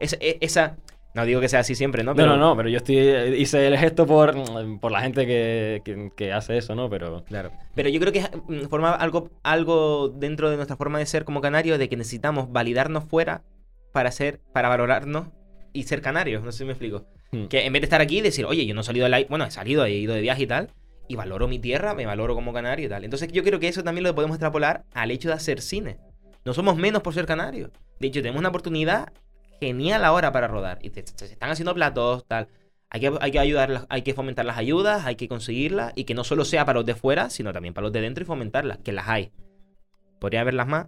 Esa, esa... No digo que sea así siempre, ¿no? Pero... No, no, no, pero yo estoy hice el gesto por, por la gente que, que, que hace eso, ¿no? Pero claro. Pero yo creo que forma algo, algo dentro de nuestra forma de ser como canarios, de que necesitamos validarnos fuera para, ser, para valorarnos y ser canarios. No sé si me explico. Que en vez de estar aquí y decir, oye, yo no he salido de la... Bueno, he salido, he ido de viaje y tal, y valoro mi tierra, me valoro como canario y tal. Entonces yo creo que eso también lo podemos extrapolar al hecho de hacer cine. No somos menos por ser canarios. De hecho, tenemos una oportunidad genial ahora para rodar. Y se, se están haciendo platos, tal. Hay que, hay que ayudarlas, hay que fomentar las ayudas, hay que conseguirlas, y que no solo sea para los de fuera, sino también para los de dentro y fomentarlas, que las hay. Podría haberlas más,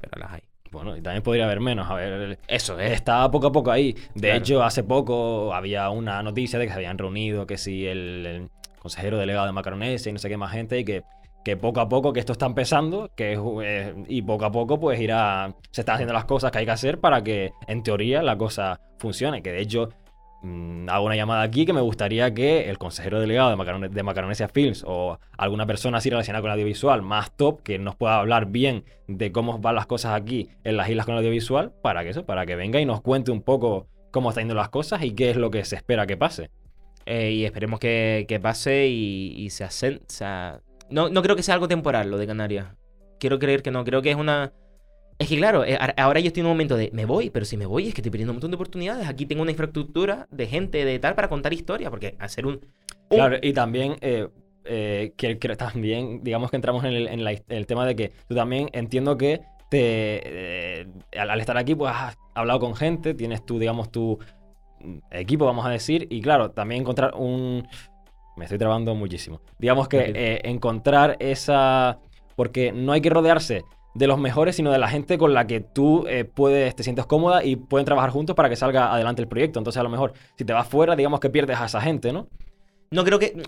pero las hay. Bueno, y también podría haber menos. A ver, eso es. Está poco a poco ahí. De claro. hecho, hace poco había una noticia de que se habían reunido, que si el, el consejero delegado de Macaronesia y no sé qué más gente, y que, que poco a poco que esto está empezando, que eh, y poco a poco pues irá, se están haciendo las cosas que hay que hacer para que, en teoría, la cosa funcione. Que de hecho, mmm, hago una llamada aquí que me gustaría que el consejero delegado de, Macarone- de Macaronesia Films o alguna persona así relacionada con el audiovisual más top, que nos pueda hablar bien de cómo van las cosas aquí en las islas con el audiovisual, para que eso, para que venga y nos cuente un poco cómo están yendo las cosas y qué es lo que se espera que pase. Eh, y esperemos que, que pase y, y se asenta. O sea, no, no creo que sea algo temporal lo de Canarias. Quiero creer que no, creo que es una... Es que claro, ahora yo estoy en un momento de me voy, pero si me voy es que estoy perdiendo un montón de oportunidades. Aquí tengo una infraestructura de gente de tal para contar historias, porque hacer un... un... Claro, y también, eh, eh, que, que también, digamos que entramos en el, en, la, en el tema de que tú también entiendo que te eh, al, al estar aquí pues has hablado con gente, tienes tu, digamos, tu equipo, vamos a decir, y claro, también encontrar un... Me estoy trabando muchísimo. Digamos que eh, encontrar esa... Porque no hay que rodearse de los mejores, sino de la gente con la que tú eh, puedes, te sientes cómoda y pueden trabajar juntos para que salga adelante el proyecto. Entonces, a lo mejor, si te vas fuera, digamos que pierdes a esa gente, ¿no? No creo que...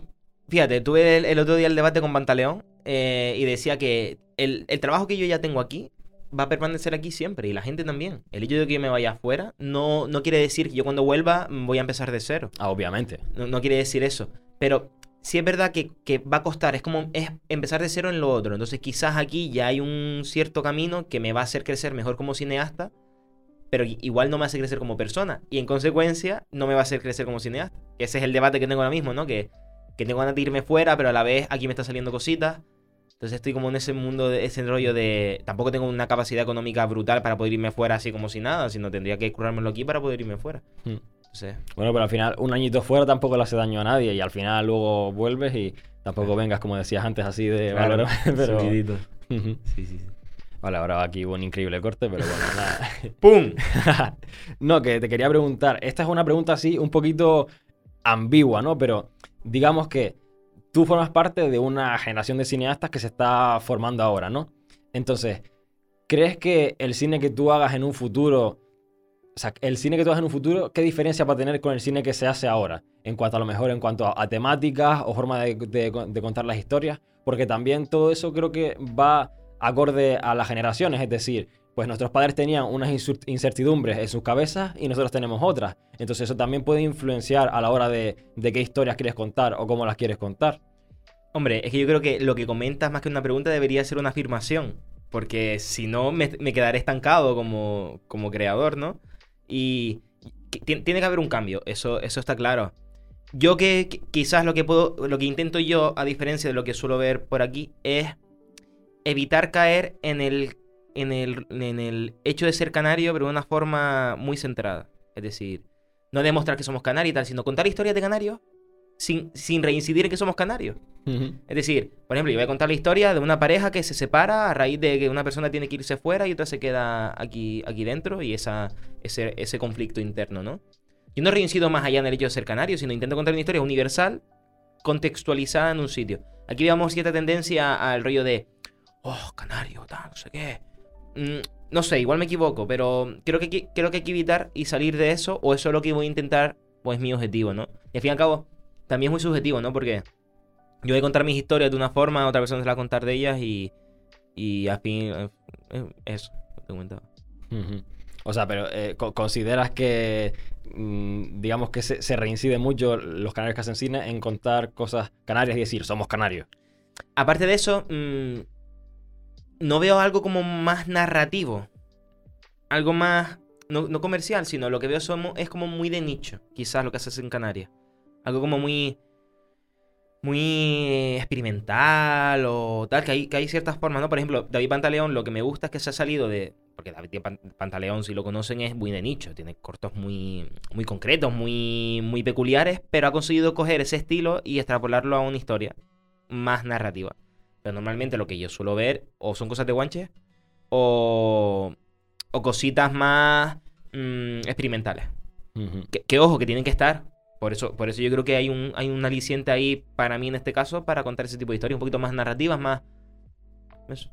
Fíjate, tuve el, el otro día el debate con Pantaleón eh, y decía que el, el trabajo que yo ya tengo aquí va a permanecer aquí siempre, y la gente también. El hecho de que yo me vaya afuera no, no quiere decir que yo cuando vuelva voy a empezar de cero. Ah, obviamente. No, no quiere decir eso. Pero... sí es verdad que, que va a costar, es como es empezar de cero en lo otro. Entonces quizás aquí ya hay un cierto camino que me va a hacer crecer mejor como cineasta, pero igual no me hace crecer como persona, y en consecuencia no me va a hacer crecer como cineasta. Ese es el debate que tengo ahora mismo, ¿no? Que, que tengo ganas de irme fuera, pero a la vez aquí me están saliendo cositas. Entonces estoy como en ese mundo, de ese rollo de... Tampoco tengo una capacidad económica brutal para poder irme fuera así como si nada, sino tendría que currármelo aquí para poder irme fuera. Mm. Entonces, bueno, pero al final un añito fuera tampoco le hace daño a nadie y al final luego vuelves y tampoco vengas, como decías antes, así de... Claro, pero... subidito. Uh-huh. Sí, sí, sí. Vale, ahora aquí hubo un increíble corte, pero bueno, nada. ¡Pum! No, que te quería preguntar. Esta es una pregunta así un poquito ambigua, ¿no? Pero digamos que tú formas parte de una generación de cineastas que se está formando ahora, ¿no? Entonces, ¿crees que el cine que tú hagas en un futuro... O sea, el cine que tú hagas en un futuro, ¿qué diferencia va a tener con el cine que se hace ahora? En cuanto a lo mejor, en cuanto a, a temáticas o forma de, de, de contar las historias. Porque también todo eso creo que va... acorde a las generaciones, es decir, pues nuestros padres tenían unas incertidumbres en sus cabezas y nosotros tenemos otras. Entonces eso también puede influenciar a la hora de, de qué historias quieres contar o cómo las quieres contar. Hombre, es que yo creo que lo que comentas más que una pregunta debería ser una afirmación, porque si no me, me quedaré estancado como, como creador, ¿no? Y tiene que haber un cambio, eso, eso está claro. Yo que quizás lo que puedo, lo que intento yo, a diferencia de lo que suelo ver por aquí, es... evitar caer en el, en, el, en el hecho de ser canario, pero de una forma muy centrada. Es decir, no demostrar que somos canarios y tal, sino contar historias de canarios sin, sin reincidir en que somos canarios. Uh-huh. Es decir, por ejemplo, yo voy a contar la historia de una pareja que se separa a raíz de que una persona tiene que irse fuera y otra se queda aquí, aquí dentro y esa, ese, ese conflicto interno, ¿no? Yo no reincido más allá en el hecho de ser canario, sino intento contar una historia universal, contextualizada en un sitio. Aquí veamos cierta tendencia al rollo de oh, canario, tal, no sé qué. Mm, no sé, igual me equivoco, pero creo que, creo que hay que evitar y salir de eso, o eso es lo que voy a intentar, pues es mi objetivo, ¿no? Y al fin y al cabo, también es muy subjetivo, ¿no? Porque yo voy a contar mis historias de una forma, otra persona se la va a contar de ellas y, y al fin, eso, te comentaba. Uh-huh. O sea, pero eh, ¿consideras que, mm, digamos que se, se reincide mucho los canarios que hacen cine en contar cosas canarias y decir, somos canarios? Aparte de eso... Mm, no veo algo como más narrativo, algo más, no, no comercial, sino lo que veo somos, es como muy de nicho, quizás lo que haces en Canarias. Algo como muy muy experimental o tal, que hay, que hay ciertas formas, ¿no? Por ejemplo, David Pantaleón, lo que me gusta es que se ha salido de... Porque David Pantaleón, si lo conocen, es muy de nicho, tiene cortos muy, muy concretos, muy, muy peculiares, pero ha conseguido coger ese estilo y extrapolarlo a una historia más narrativa. Pero normalmente lo que yo suelo ver o son cosas de guanches o, o cositas más mmm, experimentales. Uh-huh. Que, que ojo, que tienen que estar. Por eso, por eso yo creo que hay un, hay un aliciente ahí para mí en este caso para contar ese tipo de historias un poquito más narrativas, más... Eso.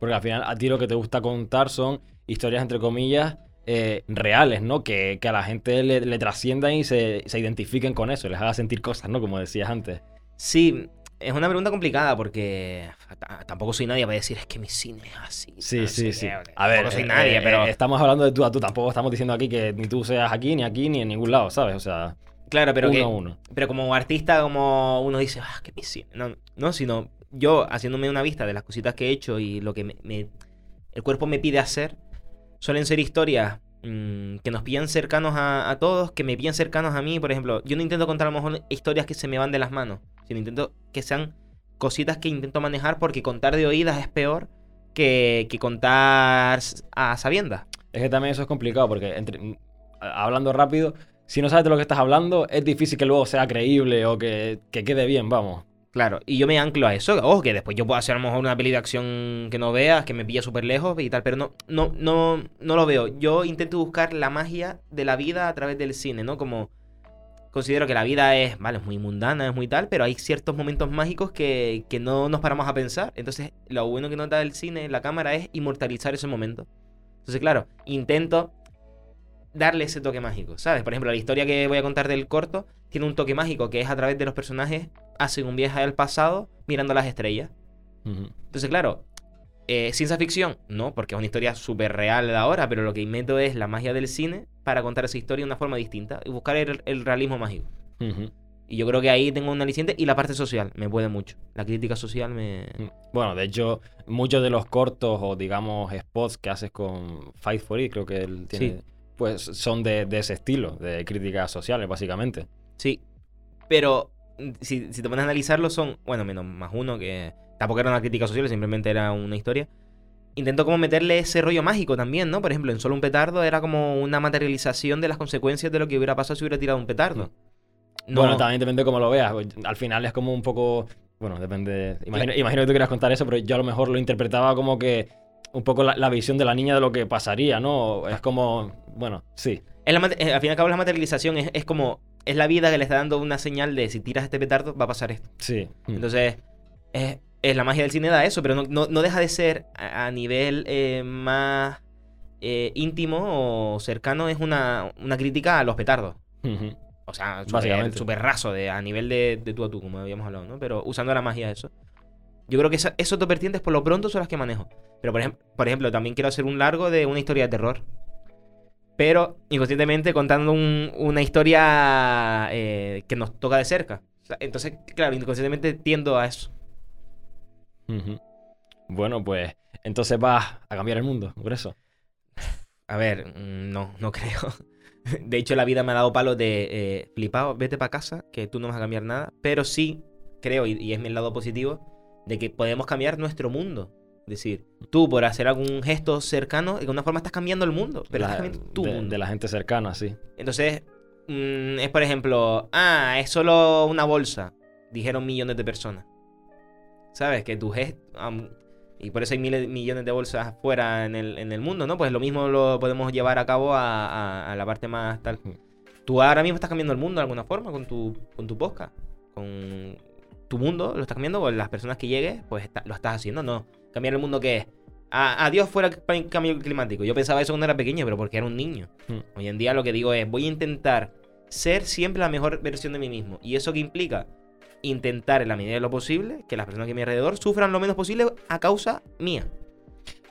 Porque al final a ti lo que te gusta contar son historias, entre comillas, eh, reales, ¿no? Que, que a la gente le, le trasciendan y se, se identifiquen con eso, les haga sentir cosas, ¿no? Como decías antes. Sí. Es una pregunta complicada porque tampoco soy nadie para decir es que mi cine es así. Sí, no sí, sí. Qué, a ver, no soy eh, nadie, eh, pero... Estamos hablando de tú a tú, tampoco estamos diciendo aquí que ni tú seas aquí, ni aquí, ni en ningún lado, ¿sabes? O sea, claro, pero uno que, a uno. Pero como artista, como uno dice, ah, que mi cine... No, no, sino yo haciéndome una vista de las cositas que he hecho y lo que me, me, el cuerpo me pide hacer, suelen ser historias mmm, que nos pillan cercanos a, a todos, que me pillan cercanos a mí. Por ejemplo, yo no intento contar a lo mejor historias que se me van de las manos. Sino intento que sean cositas que intento manejar porque contar de oídas es peor que, que contar a sabiendas. Es que también eso es complicado porque entre, hablando rápido, si no sabes de lo que estás hablando, es difícil que luego sea creíble o que, que quede bien, vamos. Claro, y yo me anclo a eso. Ojo, que después yo puedo hacer a lo mejor una peli de acción que no veas, que me pilla súper lejos y tal, pero no, no, no, no lo veo. Yo intento buscar la magia de la vida a través del cine, ¿no? Como... Considero que la vida es, vale, es muy mundana, es muy tal, pero hay ciertos momentos mágicos que, que no nos paramos a pensar. Entonces, lo bueno que nos da el cine, la cámara, es inmortalizar ese momento. Entonces, claro, intento darle ese toque mágico, ¿sabes? Por ejemplo, la historia que voy a contar del corto tiene un toque mágico, que es a través de los personajes, hacen un viaje al pasado mirando las estrellas. Uh-huh. Entonces, claro, eh, ciencia ficción, no, porque es una historia súper real de ahora, pero lo que meto es la magia del cine para contar esa historia de una forma distinta y buscar el, el realismo mágico. Uh-huh. Y yo creo que ahí tengo un aliciente y la parte social me puede mucho. La crítica social me... Bueno, de hecho, muchos de los cortos o, digamos, spots que haces con Fight for It, creo que él tiene... Sí. Pues son de, de ese estilo, de críticas sociales, básicamente. Sí, pero si, si te pones a analizarlo son... Bueno, menos más uno que tampoco era una crítica social, simplemente era una historia. Intentó como meterle ese rollo mágico también, ¿no? Por ejemplo, en Solo un petardo era como una materialización de las consecuencias de lo que hubiera pasado si hubiera tirado un petardo. No. Bueno, también depende de cómo lo veas. Al final es como un poco... Bueno, depende... Imagino, imagino que tú quieras contar eso, pero yo a lo mejor lo interpretaba como que... Un poco la, la visión de la niña de lo que pasaría, ¿no? Es como... Bueno, sí. Es la, al fin y al cabo la materialización es, es como... Es la vida que le está dando una señal de si tiras este petardo va a pasar esto. Sí. Entonces... Es, es la magia del cine, da eso, pero no, no, no deja de ser a, a nivel eh, más eh, íntimo o cercano, es una, una crítica a los petardos. Uh-huh. O sea, súper raso de, a nivel de, de tú a tú, como habíamos hablado, ¿no? Pero usando la magia de eso. Yo creo que esa, esos dos vertientes por lo pronto son las que manejo. Pero por, ejem- por ejemplo, también quiero hacer un largo de una historia de terror. Pero inconscientemente contando un, una historia eh, que nos toca de cerca. O sea, entonces, claro, inconscientemente tiendo a eso. Uh-huh. Bueno, pues entonces vas a cambiar el mundo por eso. A ver, no, no creo. De hecho, la vida me ha dado palos de eh, flipado, vete para casa, que tú no vas a cambiar nada. Pero sí creo, y, y es mi lado positivo, de que podemos cambiar nuestro mundo. Es decir, tú por hacer algún gesto cercano, de alguna forma estás cambiando el mundo, pero la, estás cambiando tu de, mundo. De la gente cercana, sí. Entonces, mmm, es por ejemplo, ah, es solo una bolsa, dijeron millones de personas. ¿Sabes? Que tu gesto... Um, y por eso hay miles, millones de bolsas afuera en el, en el mundo, ¿no? Pues lo mismo lo podemos llevar a cabo a, a, a la parte más tal. Tú ahora mismo estás cambiando el mundo de alguna forma con tu, con tu podcast. Con tu mundo lo estás cambiando, con las personas que llegues, pues está, lo estás haciendo, ¿no? Cambiar el mundo, ¿qué es? A, adiós fuera el cambio climático. Yo pensaba eso cuando era pequeño, pero porque era un niño. Hmm. Hoy en día lo que digo es, voy a intentar ser siempre la mejor versión de mí mismo. ¿Y eso qué implica? Intentar en la medida de lo posible que las personas que a mi alrededor sufran lo menos posible a causa mía.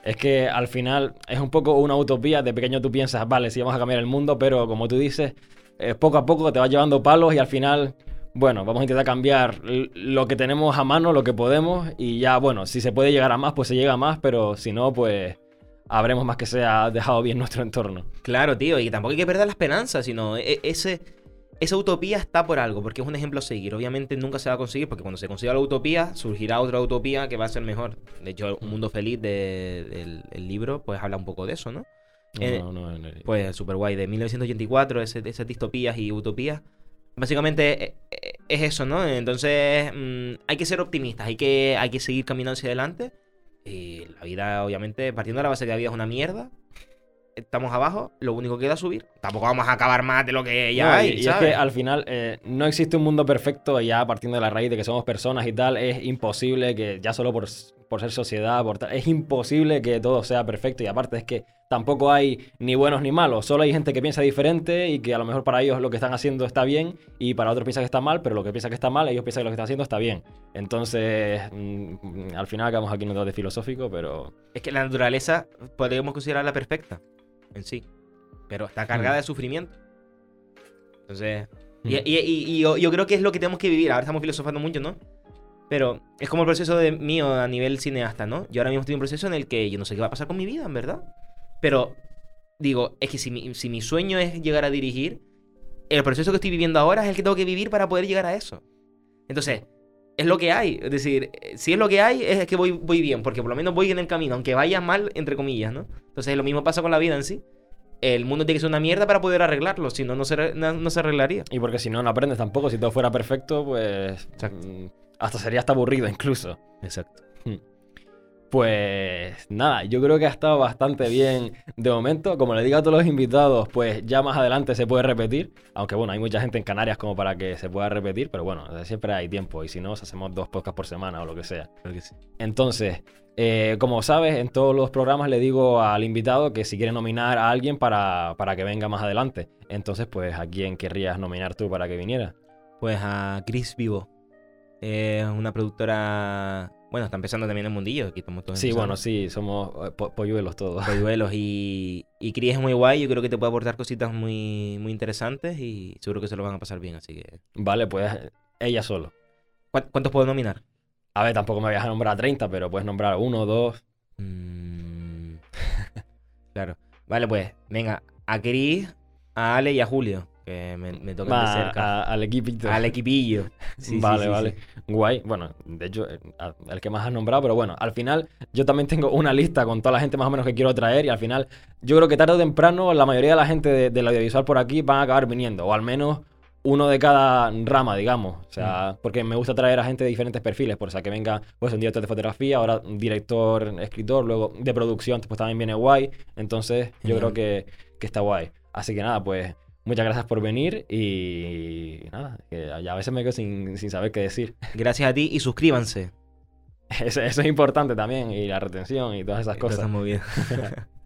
Es que al final es un poco una utopía. De pequeño tú piensas, vale, sí vamos a cambiar el mundo, pero como tú dices, eh, poco a poco te vas llevando palos y al final, bueno, vamos a intentar cambiar lo que tenemos a mano, lo que podemos, y ya, bueno, si se puede llegar a más, pues se llega a más, pero si no, pues habremos más que se ha dejado bien nuestro entorno. Claro, tío, y tampoco hay que perder la esperanza, sino ese... Esa utopía está por algo, porque es un ejemplo a seguir. Obviamente nunca se va a conseguir, porque cuando se consiga la utopía, surgirá otra utopía que va a ser mejor. De hecho, Un Mundo Feliz del de, de, libro, pues habla un poco de eso, ¿no? No, eh, no, no, no, no. Pues súper guay, de mil novecientos ochenta y cuatro, ese, esas distopías y utopías. Básicamente es, es eso, ¿no? Entonces mmm, hay que ser optimistas, hay que, hay que seguir caminando hacia adelante. Y la vida, obviamente, partiendo de la base que la vida es una mierda. Estamos abajo, lo único que queda es subir. Tampoco vamos a acabar más de lo que ya no, hay, y, ¿sabes? Y es que al final eh, no existe un mundo perfecto, ya partiendo de la raíz de que somos personas y tal, es imposible que ya solo por, por ser sociedad, por tal, es imposible que todo sea perfecto. Y aparte es que tampoco hay ni buenos ni malos, solo hay gente que piensa diferente y que a lo mejor para ellos lo que están haciendo está bien y para otros piensa que está mal, pero lo que piensa que está mal, ellos piensan que lo que están haciendo está bien. Entonces, mmm, al final acabamos aquí en un debate filosófico, pero... Es que la naturaleza podríamos considerarla perfecta en sí, pero está cargada de sufrimiento. Entonces y, y, y, y yo, yo creo que es lo que tenemos que vivir. Ahora estamos filosofando mucho, ¿no? Pero es como el proceso de mío a nivel cineasta, ¿no? Yo ahora mismo estoy en un proceso en el que yo no sé qué va a pasar con mi vida, en verdad, pero digo, es que si mi, si mi sueño es llegar a dirigir, el proceso que estoy viviendo ahora es el que tengo que vivir para poder llegar a eso. Entonces es lo que hay, es decir, si es lo que hay, es que voy, voy bien, porque por lo menos voy en el camino, aunque vaya mal, entre comillas, ¿no? Entonces lo mismo pasa con la vida en sí. El mundo tiene que ser una mierda para poder arreglarlo, si no, no se, no, no se arreglaría. Y porque si no, no aprendes tampoco, si todo fuera perfecto, pues... Exacto. Hasta sería hasta aburrido incluso. Exacto. Pues nada, yo creo que ha estado bastante bien de momento. Como le digo a todos los invitados, pues ya más adelante se puede repetir. Aunque bueno, hay mucha gente en Canarias como para que se pueda repetir. Pero bueno, siempre hay tiempo. Y si no, hacemos dos podcasts por semana o lo que sea. Creo que sí. Entonces, eh, como sabes, en todos los programas le digo al invitado que si quiere nominar a alguien para, para que venga más adelante. Entonces, pues, ¿a quién querrías nominar tú para que viniera? Pues a Chris Vivo. Es eh, una productora... Bueno, está empezando también el mundillo. Aquí estamos todos sí, empezando. Bueno, sí, somos po- polluelos todos. Polluelos y, y Cris es muy guay. Yo creo que te puede aportar cositas muy, muy interesantes y seguro que se lo van a pasar bien, así que... Vale, pues ella solo. ¿Cuántos puedo nominar? A ver, tampoco me voy a nombrar a treinta, pero puedes nombrar uno, dos... Mm... claro. Vale, pues, venga, a Cris, a Ale y a Julio. que me, me toquen bah, de cerca. A, al equipito. Al equipillo. Sí, vale, sí, sí, vale. Sí. Guay. Bueno, de hecho, el que más has nombrado, pero bueno, al final yo también tengo una lista con toda la gente más o menos que quiero traer y al final yo creo que tarde o temprano la mayoría de la gente del de audiovisual por aquí van a acabar viniendo, o al menos uno de cada rama, digamos. O sea, mm. porque me gusta traer a gente de diferentes perfiles, por o sea, que venga, pues, un director de fotografía, ahora un director, escritor, luego de producción, pues también viene guay. Entonces, yo mm. creo que, que está guay. Así que nada, pues, muchas gracias por venir y, y nada, que a veces me quedo sin, sin saber qué decir. Gracias a ti y suscríbanse. Eso, eso es importante también, y la retención y todas esas cosas. Eso está muy bien.